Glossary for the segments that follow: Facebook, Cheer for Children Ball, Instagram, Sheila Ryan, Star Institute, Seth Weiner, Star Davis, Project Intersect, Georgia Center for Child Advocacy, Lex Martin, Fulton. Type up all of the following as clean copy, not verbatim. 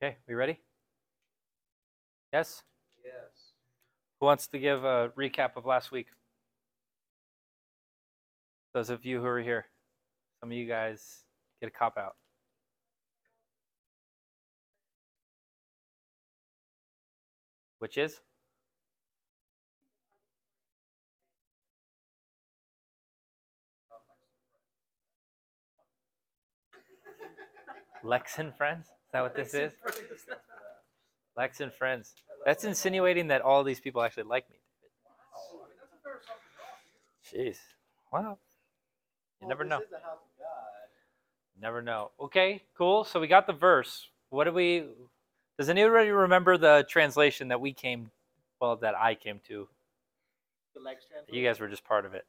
Okay, we ready? Yes? Yes. Who wants to give a recap of last week? Those of you who are here. Some of you guys get a cop out. Which is? Lex and Friends? Is that what this is? Lex and Friends. That's insinuating that all these people actually like me. Jeez. Wow. You never know. Never know. Okay, cool. So we got the verse. What do we... Does anybody remember the translation that we came... Well, that I came to? The Lex translation? You guys were just part of it.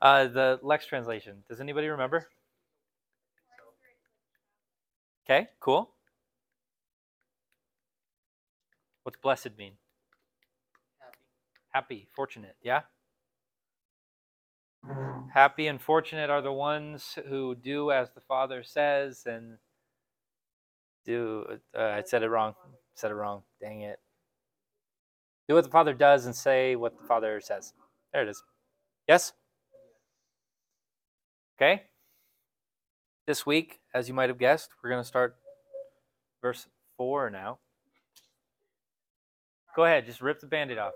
The Lex translation. Does anybody remember? Okay, cool. What's blessed mean? Happy, fortunate, yeah? Happy and fortunate are the ones who do as the Father says and do, I said it wrong, dang it. Do what the Father does and say what the Father says. There it is. Yes? Okay. This week, as you might have guessed, we're going to start verse 4 now. Go ahead, just rip the Band-Aid off.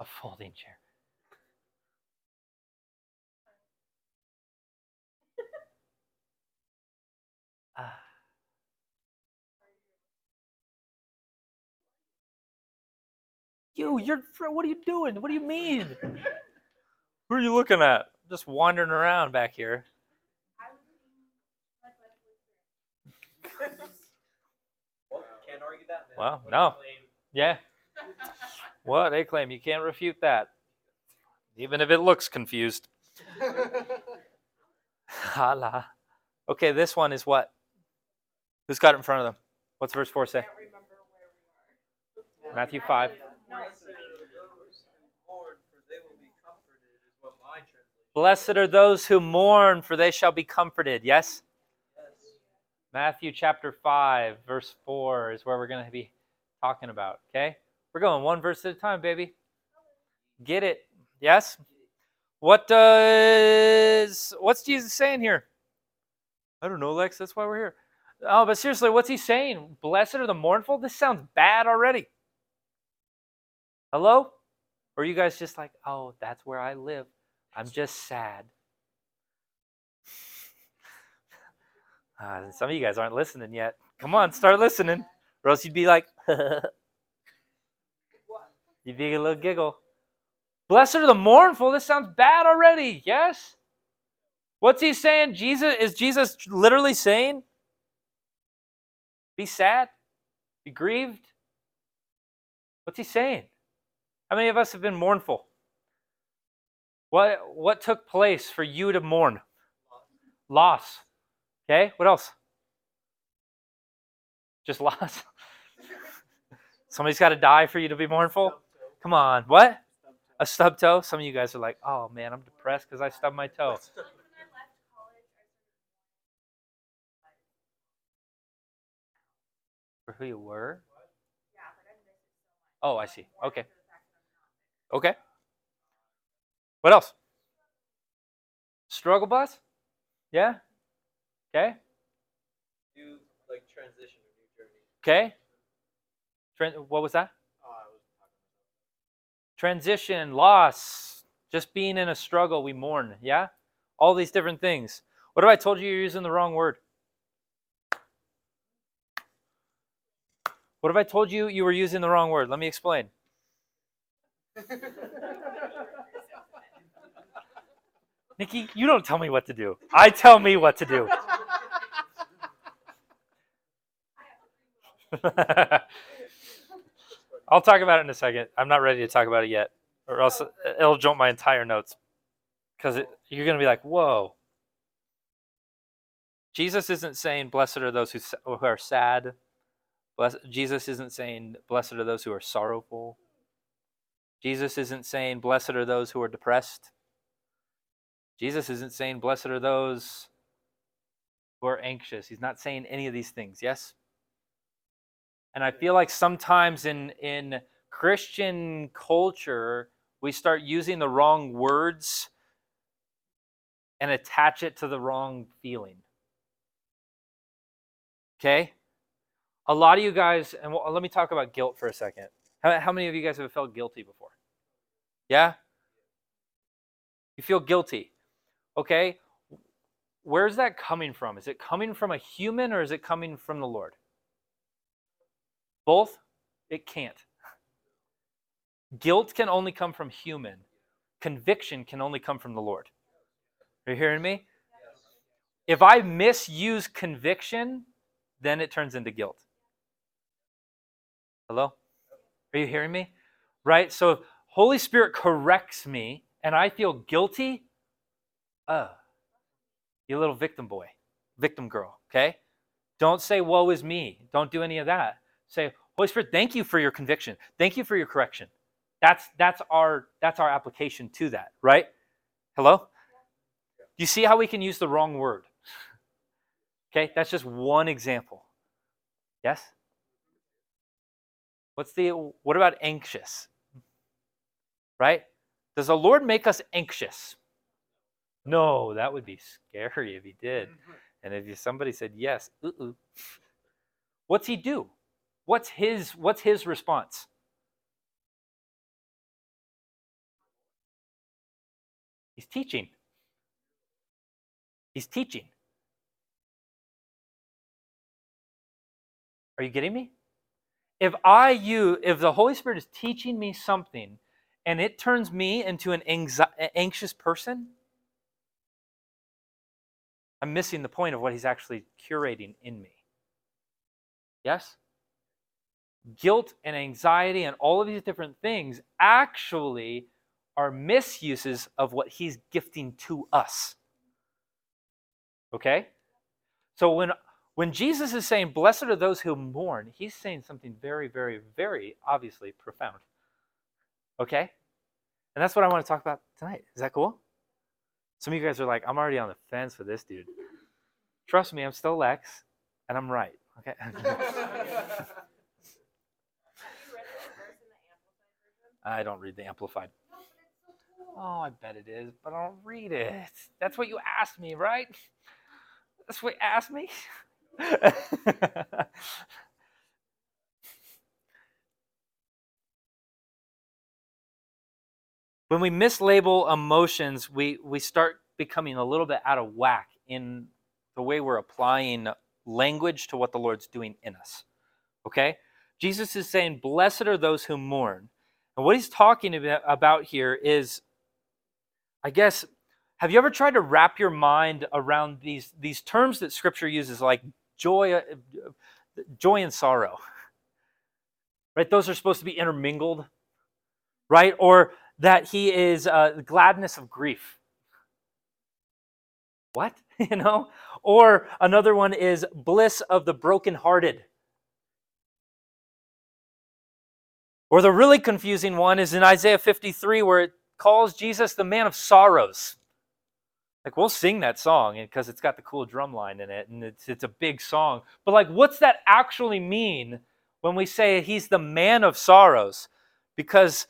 A folding chair. Ah. You're what are you doing? What do you mean? Who are you looking at? I'm just wandering around back here. Well, can't argue that, man. Well, no. Yeah. What a claim. You can't refute that. Even if it looks confused. Hala. Okay, this one is what? Who's got it in front of them? What's verse 4 say? I can't remember where we are. Matthew 5. Blessed are those who mourn, for they shall be comforted. Yes? Yes. Matthew chapter 5, verse 4 is where we're going to be talking about. Okay? We're going one verse at a time, baby. Get it. Yes? What's Jesus saying here? I don't know, Lex. That's why we're here. Oh, but seriously, what's he saying? Blessed are the mournful? This sounds bad already. Hello? Or are you guys just like, oh, that's where I live. I'm just sad. Some of you guys aren't listening yet. Come on, start listening. Or else you'd be like, you'd be a little giggle. Blessed are the mournful. This sounds bad already. Yes? What's he saying? Is Jesus literally saying, be sad? Be grieved? What's he saying? How many of us have been mournful? What took place for you to mourn? Loss. Okay, what else? Just loss. Somebody's got to die for you to be mournful? Come on. What? A stub toe? Some of you guys are like, oh man, I'm depressed because I stubbed my toe. For who you were? Oh, I see. Okay. Okay. What else? Struggle bus? Yeah? Okay. Do like transition to new journey. Okay. What was that? Transition, loss, just being in a struggle, we mourn. Yeah? All these different things. What if I told you you're using the wrong word? What if I told you you were using the wrong word? Let me explain. Nikki, you don't tell me what to do. I tell me what to do. I'll talk about it in a second. I'm not ready to talk about it yet, or else it'll jump my entire notes. Because you're going to be like, whoa. Jesus isn't saying, blessed are those who are sad. Jesus isn't saying, blessed are those who are sorrowful. Jesus isn't saying, blessed are those who are depressed. Jesus isn't saying, blessed are those who are anxious. He's not saying any of these things, yes? And I feel like sometimes in Christian culture, we start using the wrong words and attach it to the wrong feeling. Okay? A lot of you guys, and let me talk about guilt for a second. How many of you guys have felt guilty before? Yeah? You feel guilty. Okay? Where's that coming from? Is it coming from a human or is it coming from the Lord? Both? It can't. Guilt can only come from human. Conviction can only come from the Lord. Are you hearing me? If I misuse conviction, then it turns into guilt. Hello? Are you hearing me? Right? So if Holy Spirit corrects me and I feel guilty, you little victim boy, victim girl, okay? Don't say, woe is me. Don't do any of that. Say, Holy Spirit, thank you for your conviction. Thank you for your correction. That's our application to that, right? Hello? You see how we can use the wrong word? Okay, that's just one example. Yes? What about anxious? Right? Does the Lord make us anxious? No, that would be scary if he did. And if somebody said yes, what's he do? What's his response? He's teaching. He's teaching. Are you getting me? If the Holy Spirit is teaching me something and it turns me into an anxious person, I'm missing the point of what he's actually curating in me. Yes? Guilt and anxiety and all of these different things actually are misuses of what he's gifting to us. Okay? So when Jesus is saying, blessed are those who mourn, he's saying something very, very, very obviously profound. Okay? And that's what I want to talk about tonight. Is that cool? Some of you guys are like, I'm already on the fence with this dude. Trust me, I'm still Lex, and I'm right. Okay? I don't read the Amplified. Oh, I bet it is, but I don't read it. That's what you asked me, right? That's what you asked me? When we mislabel emotions, we start becoming a little bit out of whack in the way we're applying language to what the Lord's doing in us, okay? Jesus is saying, blessed are those who mourn. And what he's talking about here is, I guess, have you ever tried to wrap your mind around these terms that Scripture uses, like joy and sorrow, right? Those are supposed to be intermingled, right? Or that he is the gladness of grief. What? You know? Or another one is bliss of the brokenhearted. Or the really confusing one is in Isaiah 53, where it calls Jesus the man of sorrows. Like, we'll sing that song because it's got the cool drum line in it, and it's a big song. But like, what's that actually mean when we say he's the man of sorrows? Because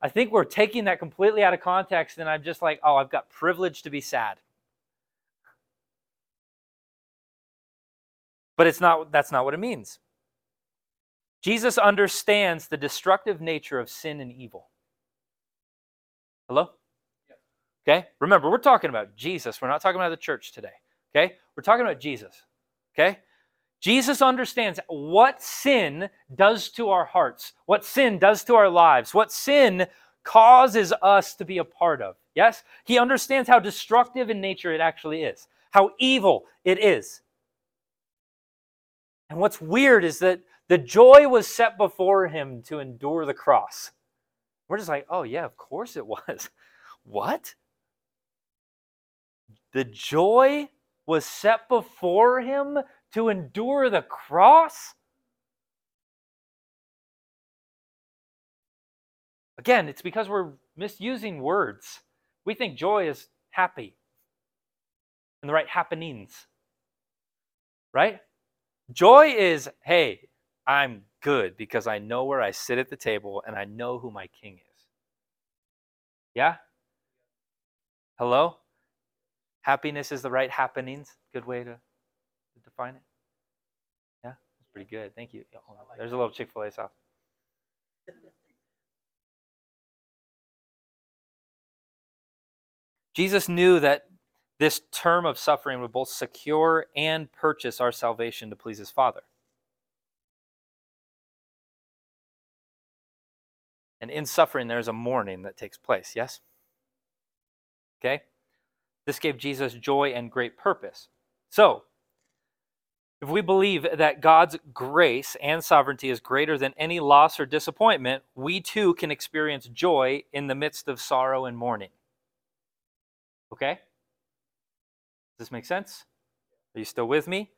I think we're taking that completely out of context, and I'm just like, oh, I've got privilege to be sad. But that's not what it means. Jesus understands the destructive nature of sin and evil. Hello? Okay? Remember, we're talking about Jesus. We're not talking about the church today. Okay? We're talking about Jesus. Okay? Jesus understands what sin does to our hearts, what sin does to our lives, what sin causes us to be a part of. Yes? He understands how destructive in nature it actually is, how evil it is. And what's weird is that the joy was set before him to endure the cross. We're just like, oh yeah, of course it was. What? The joy was set before him to endure the cross? Again, it's because we're misusing words. We think joy is happy and the right happenings, right? Joy is, hey, I'm good because I know where I sit at the table and I know who my king is. Yeah? Hello? Happiness is the right happenings. Good way to define it. Yeah? That's pretty good. Thank you. Hold on. There's a little Chick-fil-A sauce. Jesus knew that this term of suffering would both secure and purchase our salvation to please his Father. And in suffering, there's a mourning that takes place, yes? Okay? This gave Jesus joy and great purpose. So, if we believe that God's grace and sovereignty is greater than any loss or disappointment, we too can experience joy in the midst of sorrow and mourning. Okay? Does this make sense? Are you still with me?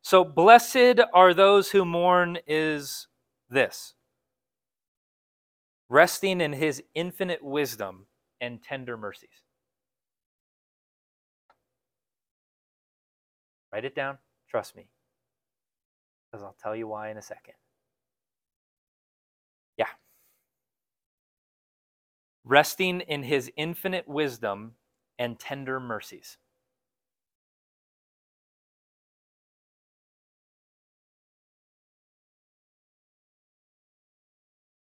So, blessed are those who mourn is this. Resting in his infinite wisdom and tender mercies. Write it down. Trust me. Because I'll tell you why in a second. Yeah. Resting in his infinite wisdom and tender mercies.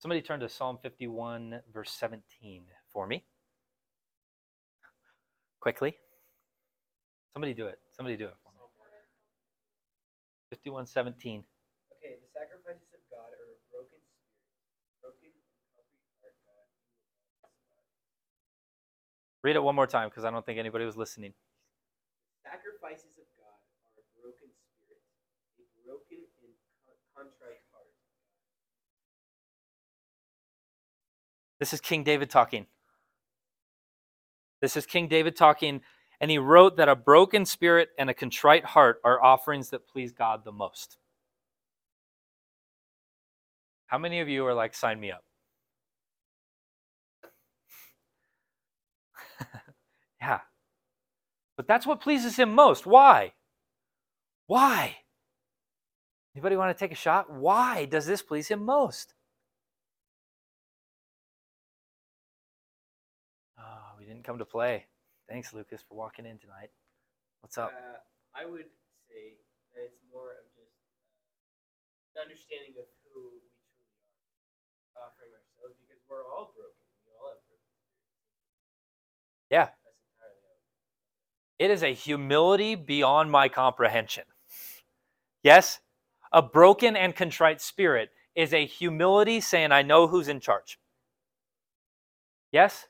Somebody turn to Psalm 51, verse 17 for me. Quickly. Somebody do it. Somebody do it. 51:17. Okay, the sacrifices of God are a broken spirit, broken and contrite heart, God. Read it one more time because I don't think anybody was listening. Sacrifices of God are a broken spirit, a broken and contrite heart. This is King David talking. This is King David talking. And he wrote that a broken spirit and a contrite heart are offerings that please God the most. How many of you are like, sign me up? Yeah. But that's what pleases him most. Why? Why? Anybody want to take a shot? Why does this please him most? Oh, we didn't come to play. Thanks, Lucas, for walking in tonight. What's up? I would say that it's more of just an understanding of who we truly are offering ourselves, because we're all broken. We all have broken. Yeah. That's entirely out. It is a humility beyond my comprehension. Yes? A broken and contrite spirit is a humility saying, I know who's in charge. Yes?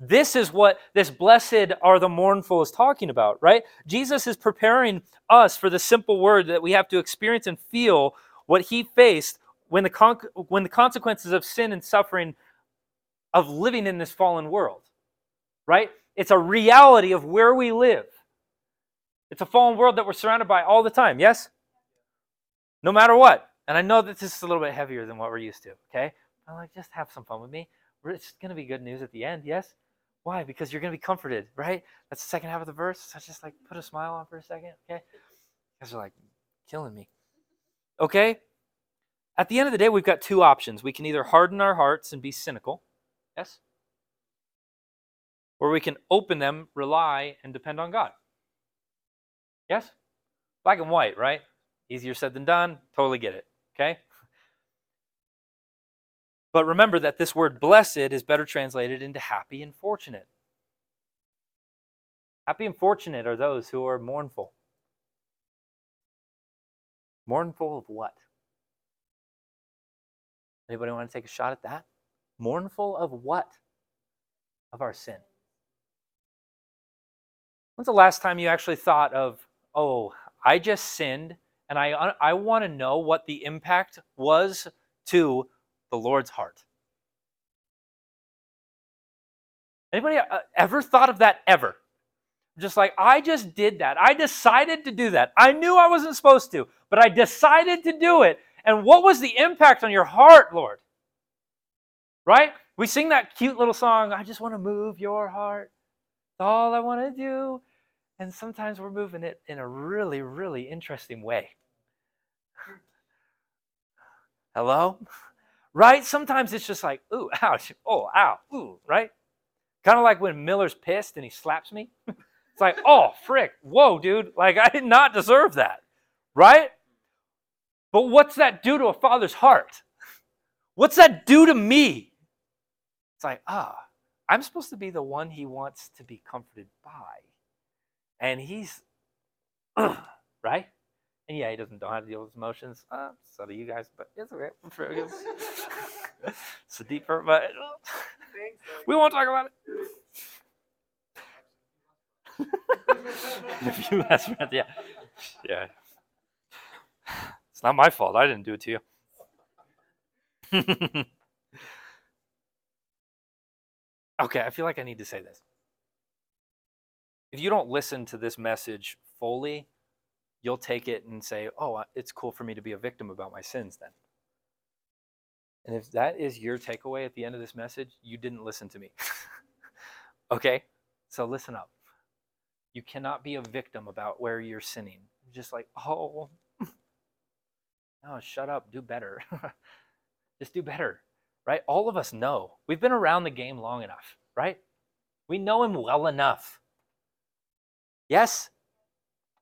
This is what this blessed are the mournful is talking about, right? Jesus is preparing us for the simple word that we have to experience and feel what he faced when the consequences of sin and suffering of living in this fallen world, right? It's a reality of where we live. It's a fallen world that we're surrounded by all the time, yes? No matter what. And I know that this is a little bit heavier than what we're used to, okay? I'm like, just have some fun with me. It's going to be good news at the end, yes? Why? Because you're going to be comforted, right? That's the second half of the verse. So just like put a smile on for a second, okay? You guys are like killing me. Okay? At the end of the day, we've got two options. We can either harden our hearts and be cynical, yes? Or we can open them, rely, and depend on God. Yes? Black and white, right? Easier said than done. Totally get it, okay? But remember that this word blessed is better translated into happy and fortunate. Happy and fortunate are those who are mournful. Mournful of what? Anybody want to take a shot at that? Mournful of what? Of our sin. When's the last time you actually thought of, oh, I just sinned, and I want to know what the impact was to the Lord's heart. Anybody ever thought of that ever? Just like, I just did that. I decided to do that. I knew I wasn't supposed to, but I decided to do it. And what was the impact on your heart, Lord? Right? We sing that cute little song, I just want to move your heart. all I want to do. And sometimes we're moving it in a really, really interesting way. Hello? Right? Sometimes it's just like, ooh, ouch, oh, ow, ooh, right? Kind of like when Miller's pissed and he slaps me. It's like, oh, frick, whoa, dude. Like, I did not deserve that, right? But what's that do to a father's heart? What's that do to me? It's like, I'm supposed to be the one he wants to be comforted by. And he's, right? And yeah, he doesn't know how to deal with emotions. So do you guys, but it's okay. It's a deeper, but we won't talk about it. If you ask, yeah. It's not my fault. I didn't do it to you. Okay, I feel like I need to say this. If you don't listen to this message fully, you'll take it and say, oh, it's cool for me to be a victim about my sins then. And if that is your takeaway at the end of this message, you didn't listen to me. Okay? So listen up. You cannot be a victim about where you're sinning. Just like, oh, no, shut up, do better. Just do better, right? All of us know. We've been around the game long enough, right? We know him well enough. Yes?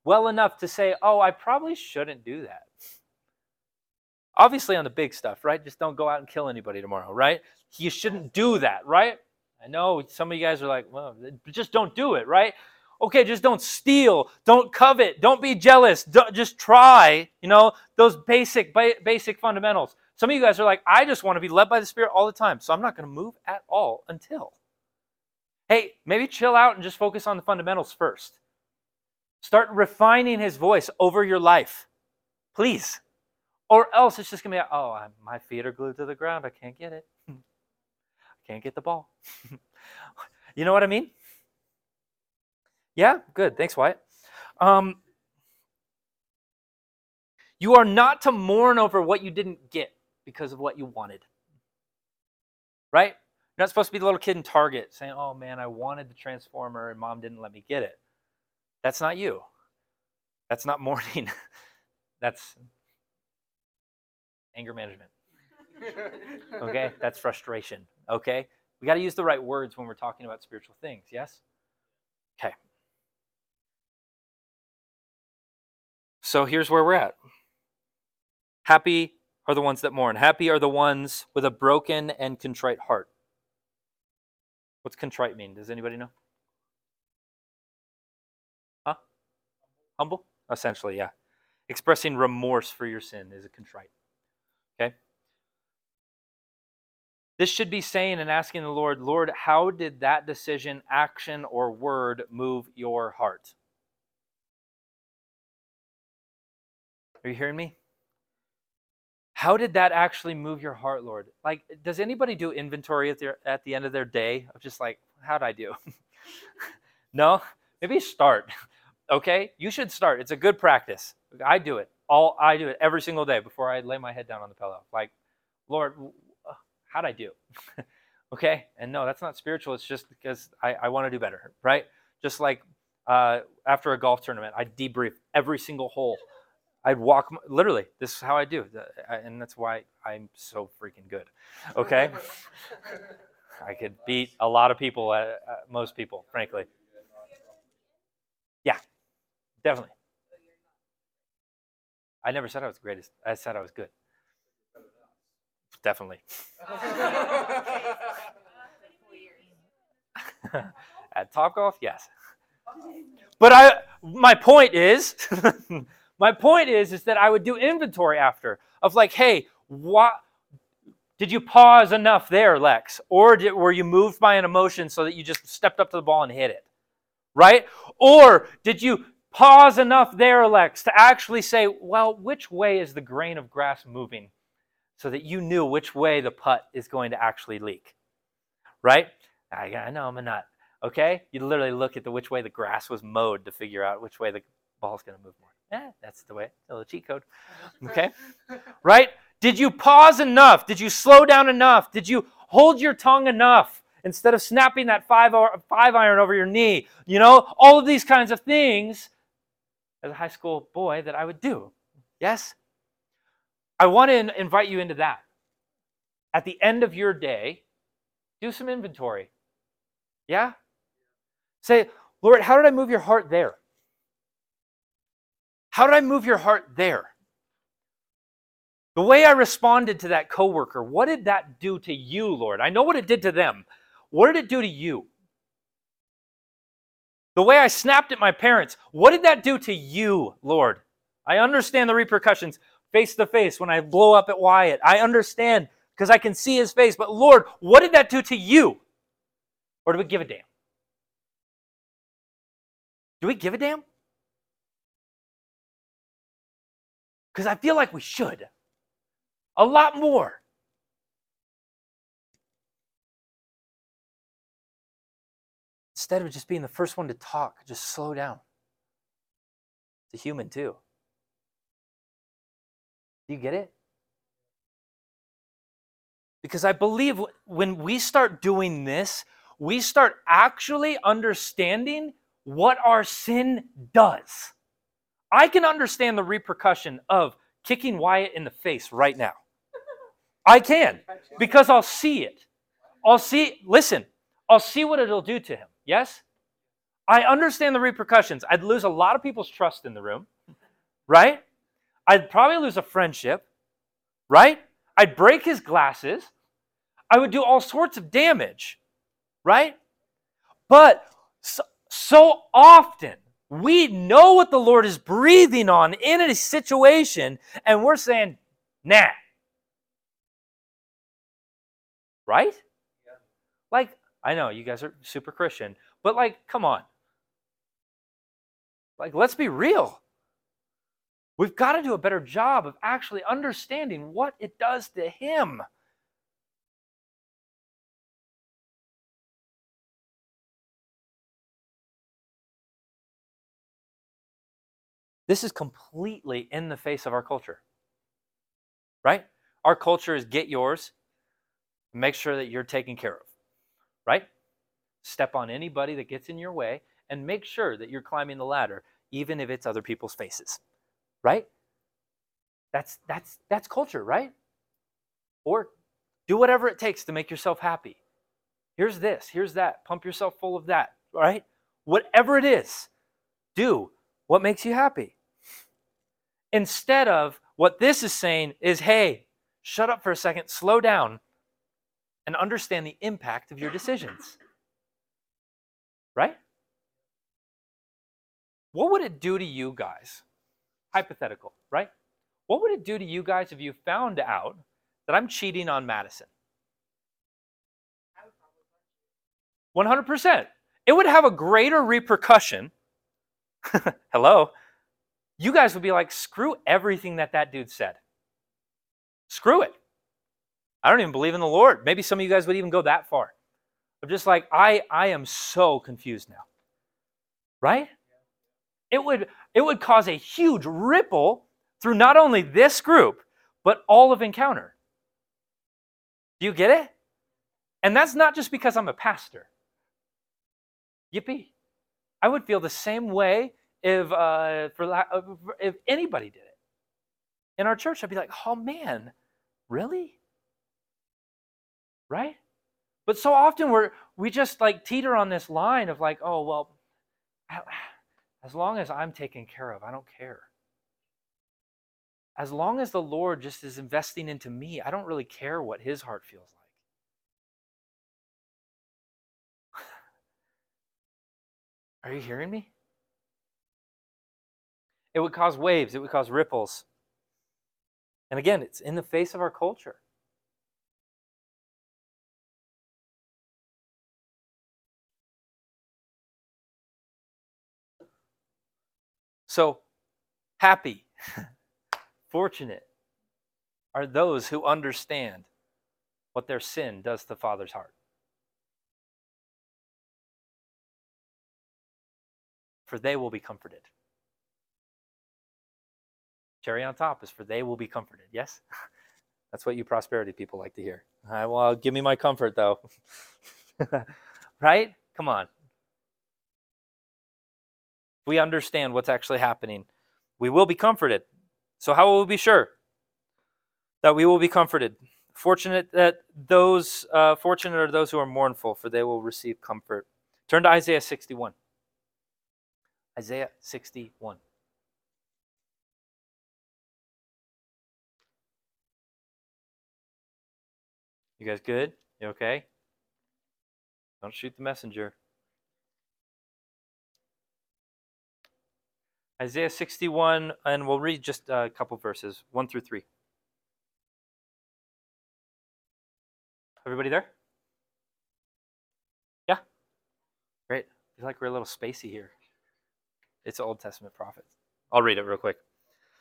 Well enough to say, oh, I probably shouldn't do that. Obviously on the big stuff, right? Just don't go out and kill anybody tomorrow, right? You shouldn't do that, right? I know some of you guys are like, well, just don't do it, right? Okay, just don't steal, don't covet, don't be jealous, just try, you know, those basic fundamentals. Some of you guys are like, I just want to be led by the Spirit all the time, so I'm not going to move at all until. Hey, maybe chill out and just focus on the fundamentals first. Start refining his voice over your life, please. Or else it's just going to be, oh, my feet are glued to the ground. I can't get it. I can't get the ball. You know what I mean? Yeah, good. Thanks, Wyatt. You are not to mourn over what you didn't get because of what you wanted. Right? You're not supposed to be the little kid in Target saying, oh, man, I wanted the Transformer and Mom didn't let me get it. That's not you. That's not mourning. That's anger management. Okay? That's frustration. Okay? We got to use the right words when we're talking about spiritual things. Yes? Okay. So here's where we're at. Happy are the ones that mourn. Happy are the ones with a broken and contrite heart. What's contrite mean? Does anybody know? Huh? Humble? Essentially, yeah. Expressing remorse for your sin is a contrite. Okay? This should be saying and asking the Lord, Lord, how did that decision, action, or word move your heart? Are you hearing me? How did that actually move your heart, Lord? Like, does anybody do inventory at the end of their day? Of just like, how'd I do? No? Maybe start. Okay? You should start. It's a good practice. I do it every single day before I lay my head down on the pillow. Like, Lord, how'd I do? Okay? And no, that's not spiritual. It's just because I want to do better, right? Just like after a golf tournament, I debrief every single hole. I'd walk, literally, this is how I do. And that's why I'm so freaking good, okay? I could beat a lot of people, most people, frankly. Yeah, definitely. I never said I was the greatest. I said I was good. Definitely. At Topgolf, yes. But my point is that I would do inventory after of like, hey, what did you pause enough there, Lex? Or were you moved by an emotion so that you just stepped up to the ball and hit it, right? Or did you pause enough there, Lex, to actually say, well, which way is the grain of grass moving so that you knew which way the putt is going to actually leak, right? I know I'm a nut, okay? You literally look at which way the grass was mowed to figure out which way the ball's going to move more. That's the way. It's a little cheat code, okay? Right? Did you pause enough? Did you slow down enough? Did you hold your tongue enough instead of snapping that five iron over your knee, you know, all of these kinds of things as a high school boy that I would do. Yes? I want to invite you into that. At the end of your day, do some inventory. Yeah? Say, Lord, how did I move your heart there? How did I move your heart there? The way I responded to that coworker, what did that do to you, Lord? I know what it did to them. What did it do to you? The way I snapped at my parents, what did that do to you, Lord? I understand the repercussions face to face when I blow up at Wyatt. I understand because I can see his face. But Lord, what did that do to you? Or do we give a damn? Do we give a damn? Because I feel like we should. A lot more. Instead of just being the first one to talk, just slow down. It's a human too. Do you get it? Because I believe when we start doing this, we start actually understanding what our sin does. I can understand the repercussion of kicking Wyatt in the face right now. I can, because I'll see it. I'll see what it'll do to him. Yes? I understand the repercussions. I'd lose a lot of people's trust in the room, right? I'd probably lose a friendship, right? I'd break his glasses. I would do all sorts of damage, right? But so often, we know what the Lord is breathing on in a situation, and we're saying, nah. Right? Yeah. Like, I know you guys are super Christian, but like, come on. Like, let's be real. We've got to do a better job of actually understanding what it does to him. This is completely in the face of our culture, right? Our culture is get yours, make sure that you're taken care of, right? Step on anybody that gets in your way and make sure that you're climbing the ladder, even if it's other people's faces, right? That's culture, right? Or do whatever it takes to make yourself happy. Here's this, here's that, pump yourself full of that, right? Whatever it is, do what makes you happy. Instead of what this is saying is, hey, shut up for a second, slow down, and understand the impact of your decisions. Right? What would it do to you guys? Hypothetical, right? What would it do to you guys if you found out that I'm cheating on Madison? 100%. It would have a greater repercussion. Hello? You guys would be like, screw everything that dude said. Screw it. I don't even believe in the Lord. Maybe some of you guys would even go that far. I'm just like, I am so confused now. Right? It would cause a huge ripple through not only this group, but all of Encounter. Do you get it? And that's not just because I'm a pastor. Yippee. I would feel the same way if anybody did it in our church. I'd be like, oh man, really? Right? But so often we just like teeter on this line of like, oh well, as long as I'm taken care of, I don't care. As long as the Lord just is investing into me, I don't really care what his heart feels like. Are you hearing me? It would cause waves. It would cause ripples. And again, it's in the face of our culture. So, happy, fortunate are those who understand what their sin does to Father's heart. For they will be comforted. Cherry on top is for they will be comforted. Yes? That's what you prosperity people like to hear. All right, well, give me my comfort, though. Right? Come on. If we understand what's actually happening, we will be comforted. So how will we be sure that we will be comforted? Fortunate are those who are mournful, for they will receive comfort. Turn to Isaiah 61. Isaiah 61. You guys good? You okay? Don't shoot the messenger. Isaiah 61, and we'll read just a couple verses, 1 through 3. Everybody there? Yeah? Great. I feel like we're a little spacey here. It's Old Testament prophets. I'll read it real quick.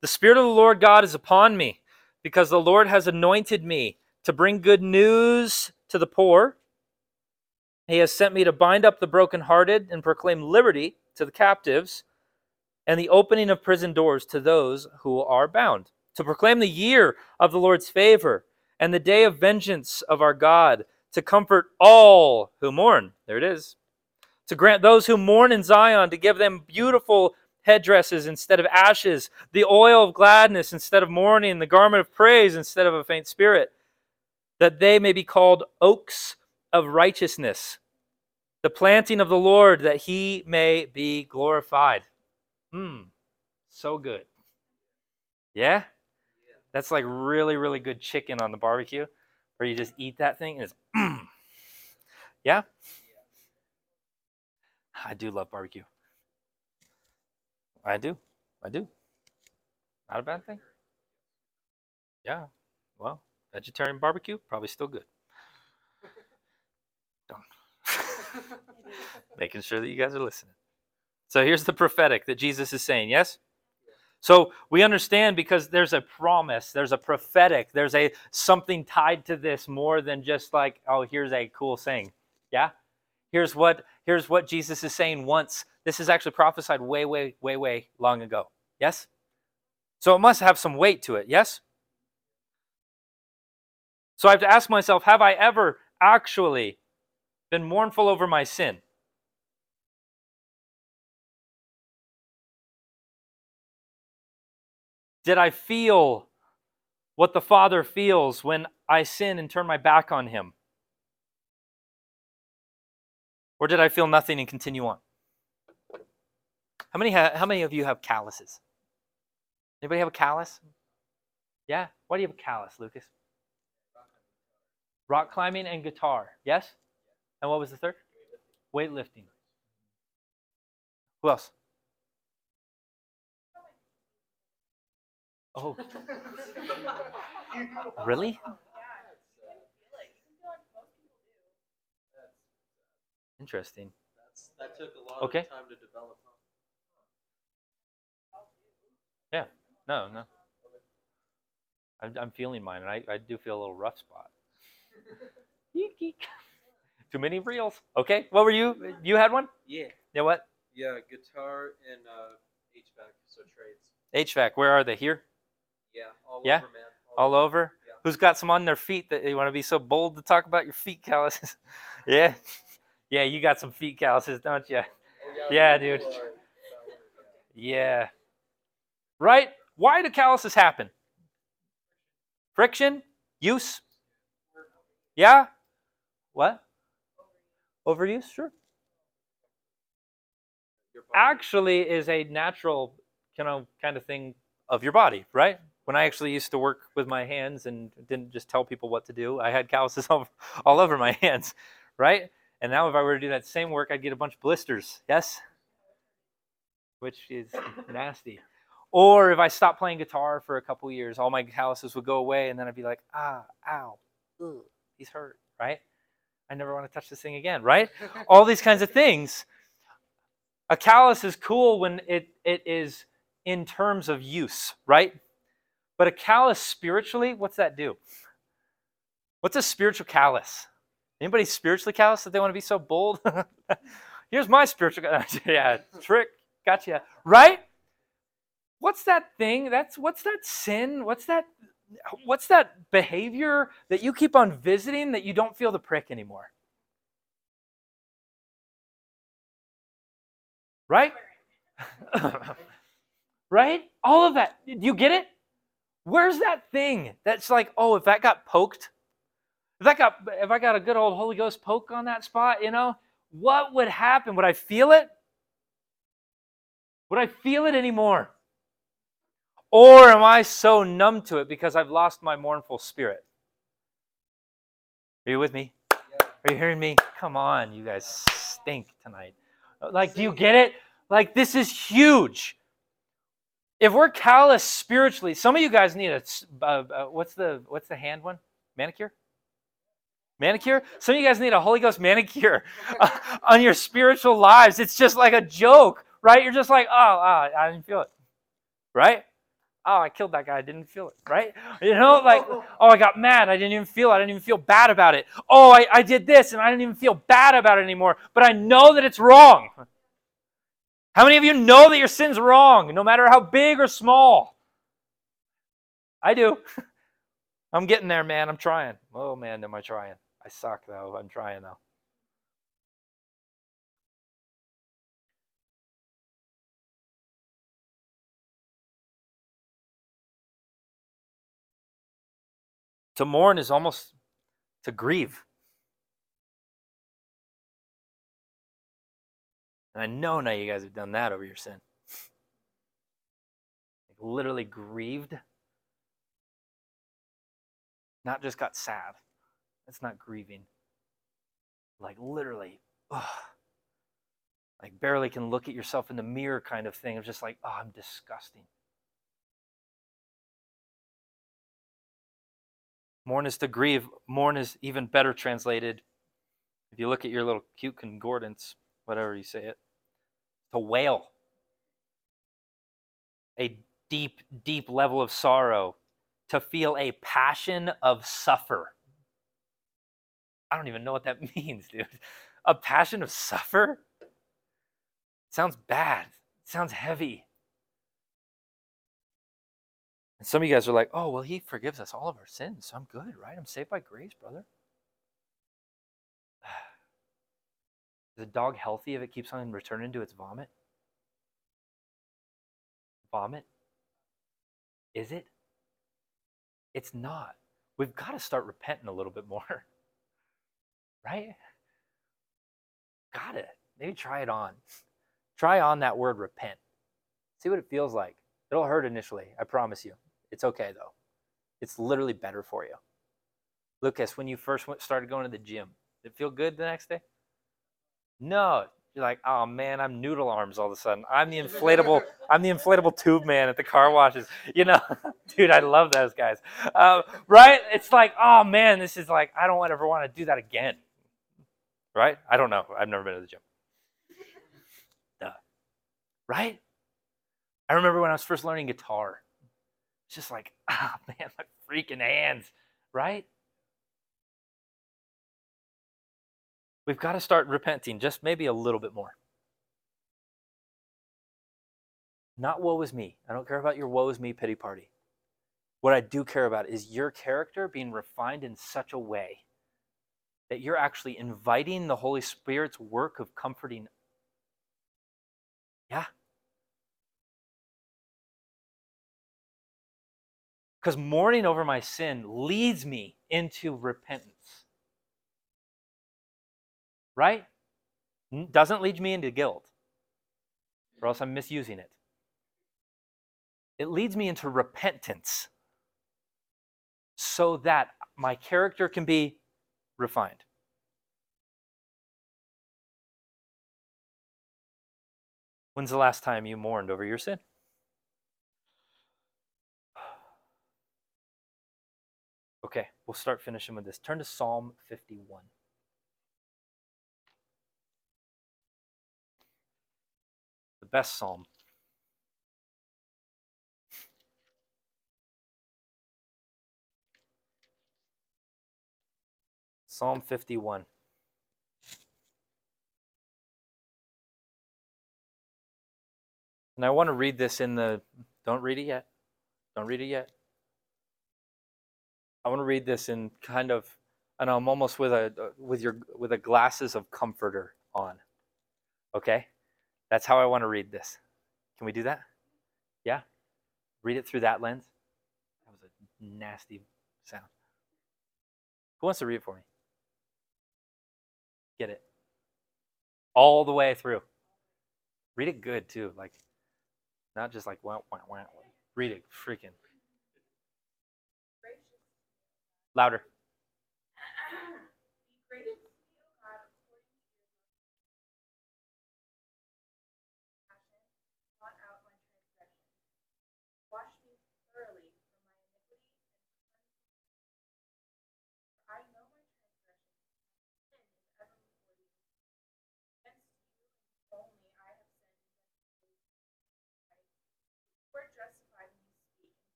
The Spirit of the Lord God is upon me, because the Lord has anointed me to bring good news to the poor. He has sent me to bind up the brokenhearted and proclaim liberty to the captives, and the opening of prison doors to those who are bound, to proclaim the year of the Lord's favor and the day of vengeance of our God, to comfort all who mourn. There it is. To grant those who mourn in Zion, to give them beautiful headdresses instead of ashes, the oil of gladness instead of mourning, the garment of praise instead of a faint spirit, that they may be called oaks of righteousness, the planting of the Lord, that he may be glorified. So good. Yeah? That's like really, really good chicken on the barbecue, where you just eat that thing and it's Yeah? I do love barbecue. I do. Not a bad thing. Yeah. Well, vegetarian barbecue, probably still good. Making sure that you guys are listening. So here's the prophetic that Jesus is saying, yes? So we understand, because there's a promise, there's a prophetic, there's a something tied to this more than just like, oh, here's a cool saying. Yeah? Here's what Jesus is saying once. This is actually prophesied way, way, way, way long ago. Yes? So it must have some weight to it, yes? So I have to ask myself, have I ever actually been mournful over my sin? Did I feel what the Father feels when I sin and turn my back on him? Or did I feel nothing and continue on? How many of you have calluses? Anybody have a callus? Yeah? Why do you have a callus, Lucas? Rock climbing and guitar. Yes? And what was the third? Weightlifting. Who else? Oh. Really? Interesting. That took a lot of time to develop. Yeah. No. I'm feeling mine, and I do feel a little rough spot. Too many reels. Okay. What were you? You had one? Yeah. Yeah, what? Yeah, guitar and HVAC, so trades. HVAC. Where are they? Here? Yeah, all over, man. All over? Yeah. Who's got some on their feet that you want to be so bold to talk about your feet calluses? Yeah. Yeah, you got some feet calluses, don't you? Yeah, dude. Yeah. Right? Why do calluses happen? Friction? Use? Yeah? What? Overuse? Sure. Actually is a natural kind of thing of your body, right? When I actually used to work with my hands and didn't just tell people what to do, I had calluses all over my hands, right? And now if I were to do that same work, I'd get a bunch of blisters, yes? Which is nasty. Or if I stopped playing guitar for a couple years, all my calluses would go away, and then I'd be like, ow, ugh, he's hurt, right? I never want to touch this thing again, right? All these kinds of things. A callus is cool when it is in terms of use, right? But a callus spiritually, what's that do? What's a spiritual callus? Anybody spiritually callous that they want to be so bold? Here's my spiritual callus. Yeah, trick. Gotcha. Right? What's that thing? What's that sin? What's that behavior that you keep on visiting that you don't feel the prick anymore? Right? Right? All of that. Do you get it? Where's that thing that's like, oh, if that got poked, if I got a good old Holy Ghost poke on that spot, you know, what would happen? Would I feel it? Would I feel it anymore? Or am I so numb to it because I've lost my mournful spirit? Are you with me? Yeah. Are you hearing me? Come on, you guys stink tonight. Like, do you get it? Like, this is huge. If we're callous spiritually, some of you guys need a what's the hand one? Manicure? Manicure? Some of you guys need a Holy Ghost manicure on your spiritual lives. It's just like a joke, right? You're just like, oh, I didn't feel it, right? Oh, I killed that guy. I didn't feel it, right? You know, like, oh, I got mad. I didn't even feel it. I didn't even feel bad about it. Oh, I did this, and I didn't even feel bad about it anymore, but I know that it's wrong. How many of you know that your sin's wrong, no matter how big or small? I do. I'm getting there, man. I'm trying. Oh, man, am I trying? I suck, though. I'm trying, though. To mourn is almost to grieve. And I know now you guys have done that over your sin. Like, literally grieved. Not just got sad. That's not grieving. Like literally, like barely can look at yourself in the mirror kind of thing. It's just like, oh, I'm disgusting. Mourn is to grieve. Mourn is even better translated. If you look at your little cute concordance, whatever you say it, to wail. A deep, deep level of sorrow. To feel a passion of suffer. I don't even know what that means, dude. A passion of suffer? It sounds bad. It sounds heavy. And some of you guys are like, oh, well, he forgives us all of our sins. So I'm good, right? I'm saved by grace, brother. Is a dog healthy if it keeps on returning to its vomit? Vomit? Is it? It's not. We've got to start repenting a little bit more. Right? Got it. Maybe try it on. Try on that word repent. See what it feels like. It'll hurt initially, I promise you. It's okay, though. It's literally better for you. Lucas, when you first started going to the gym, did it feel good the next day? No. You're like, oh, man, I'm noodle arms all of a sudden. I'm the inflatable tube man at the car washes. You know, dude, I love those guys. Right? It's like, oh, man, this is like, I don't ever want to do that again. Right? I don't know. I've never been to the gym. Duh. Right? I remember when I was first learning guitar. It's just like, ah, oh, man, my freaking hands. Right? We've got to start repenting just maybe a little bit more. Not woe is me. I don't care about your woe is me pity party. What I do care about is your character being refined in such a way that you're actually inviting the Holy Spirit's work of comforting. Yeah. Because mourning over my sin leads me into repentance. Right? Doesn't lead me into guilt, or else I'm misusing it. It leads me into repentance so that my character can be refined. When's the last time you mourned over your sin? Okay, we'll start finishing with this. Turn to Psalm 51. Best psalm. Psalm 51. And I want to read this in the, don't read it yet. Don't read it yet. I want to read this in kind of, and I'm almost with a glasses of comforter on. Okay? That's how I want to read this. Can we do that? Yeah? Read it through that lens. That was a nasty sound. Who wants to read it for me? Get it. All the way through. Read it good, too. Like, not just like, wah. Read it freaking. Louder.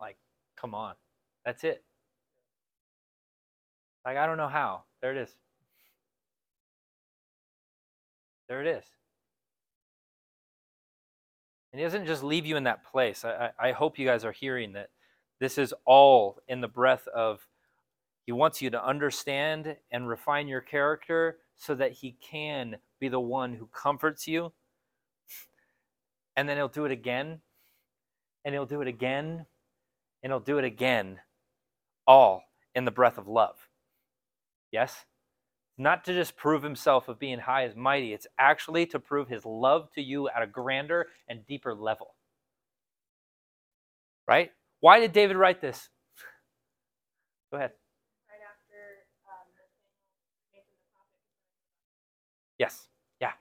Like, come on. That's it. Like, I don't know how. There it is. There it is. And he doesn't just leave you in that place. I hope you guys are hearing that this is all in the breath of He wants you to understand and refine your character so that he can be the one who comforts you. And then he'll do it again. And he'll do it again. And he'll do it again. All in the breath of love. Yes? Not to just prove himself of being high as mighty. It's actually to prove his love to you at a grander and deeper level. Right? Why did David write this? Go ahead. Yes. Yeah.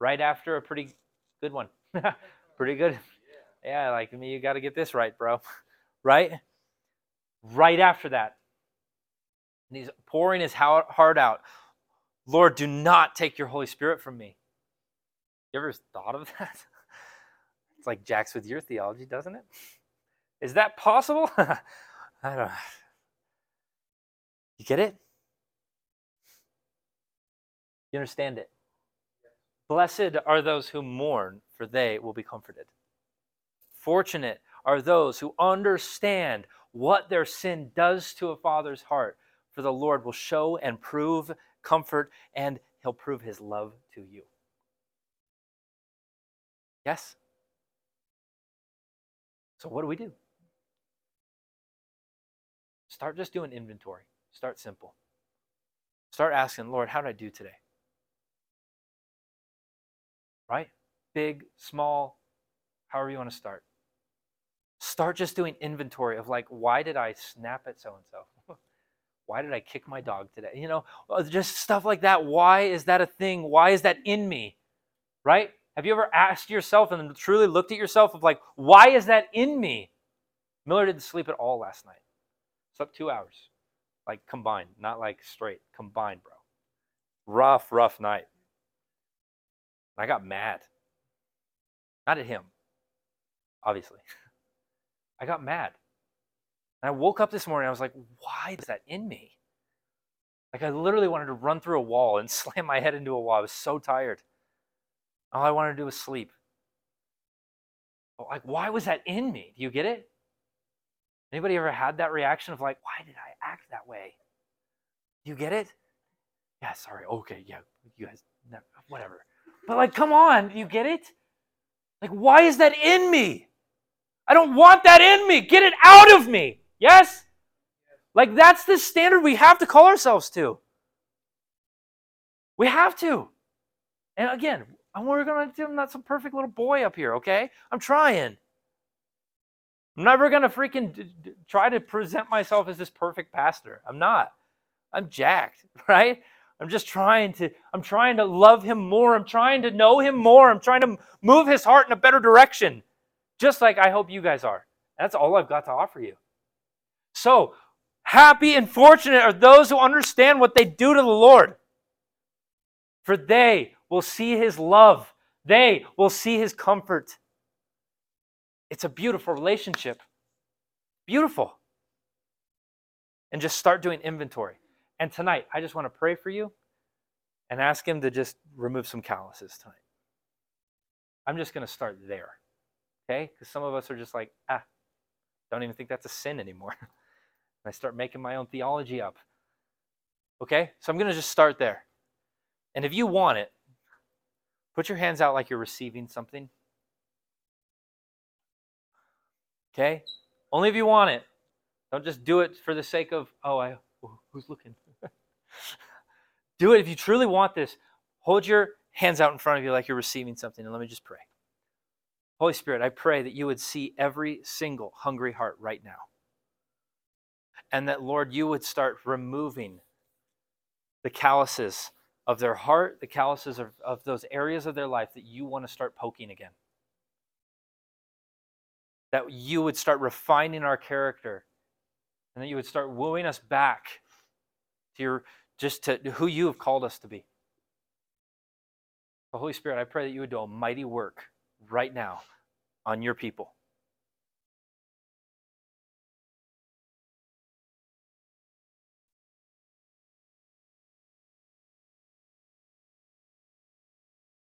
Right after a pretty good one. Pretty good. Yeah, like me, you got to get this right, bro. Right? Right after that. And he's pouring his heart out. Lord, do not take your Holy Spirit from me. You ever thought of that? It's like jacks with your theology, doesn't it? Is that possible? I don't know. You get it? You understand it? Blessed are those who mourn, for they will be comforted. Fortunate are those who understand what their sin does to a father's heart, for the Lord will show and prove comfort, and he'll prove his love to you. Yes? So what do? Start just doing inventory. Start simple. Start asking, Lord, how did I do today? Right? Big, small, however you want to start. Start just doing inventory of like, why did I snap at so-and-so? Why did I kick my dog today? You know, just stuff like that. Why is that a thing? Why is that in me? Right? Have you ever asked yourself and truly looked at yourself of like, why is that in me? Miller didn't sleep at all last night. Slept 2 hours. Like combined, not like straight. Combined, bro. Rough night. I got mad. Not at him, obviously. I got mad. And I woke up this morning, I was like, why is that in me? Like, I literally wanted to run through a wall and slam my head into a wall. I was so tired. All I wanted to do was sleep. Like, why was that in me? Do you get it? Anybody ever had that reaction of like, why did I act that way? Do you get it? Yeah, sorry. Okay, yeah, you guys, whatever. But like, come on, do you get it? Like, why is that in me? I don't want that in me. Get it out of me. Yes? Like, that's the standard we have to call ourselves to. We have to. And again, I'm not some perfect little boy up here, okay? I'm trying. I'm never going to freaking try to present myself as this perfect pastor. I'm not. I'm jacked, right? I'm trying to love him more. I'm trying to know him more. I'm trying to move his heart in a better direction, just like I hope you guys are. That's all I've got to offer you. So, happy and fortunate are those who understand what they do to the Lord, for they will see his love. They will see his comfort. It's a beautiful relationship. Beautiful. And just start doing inventory. And tonight, I just want to pray for you and ask him to just remove some calluses tonight. I'm just going to start there, okay? Because some of us are just like, don't even think that's a sin anymore. I start making my own theology up. Okay? So I'm going to just start there. And if you want it, put your hands out like you're receiving something. Okay? Only if you want it. Don't just do it for the sake of, who's looking? Do it if you truly want this. Hold your hands out in front of you like you're receiving something, and let me just pray. Holy Spirit, I pray that you would see every single hungry heart right now. And that, Lord, you would start removing the calluses of their heart, the calluses of those areas of their life that you want to start poking again. That you would start refining our character, and that you would start wooing us back to to who you have called us to be. So Holy Spirit, I pray that you would do a mighty work right now on your people.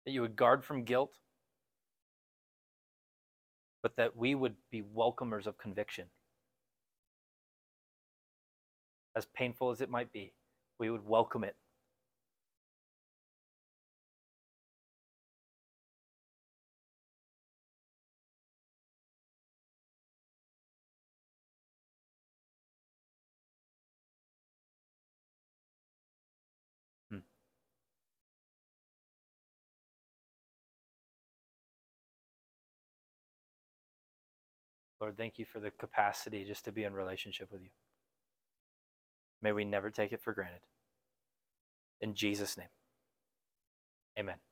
That you would guard from guilt, but that we would be welcomers of conviction. As painful as it might be, we would welcome it. Lord, thank you for the capacity just to be in relationship with you. May we never take it for granted. In Jesus' name, amen.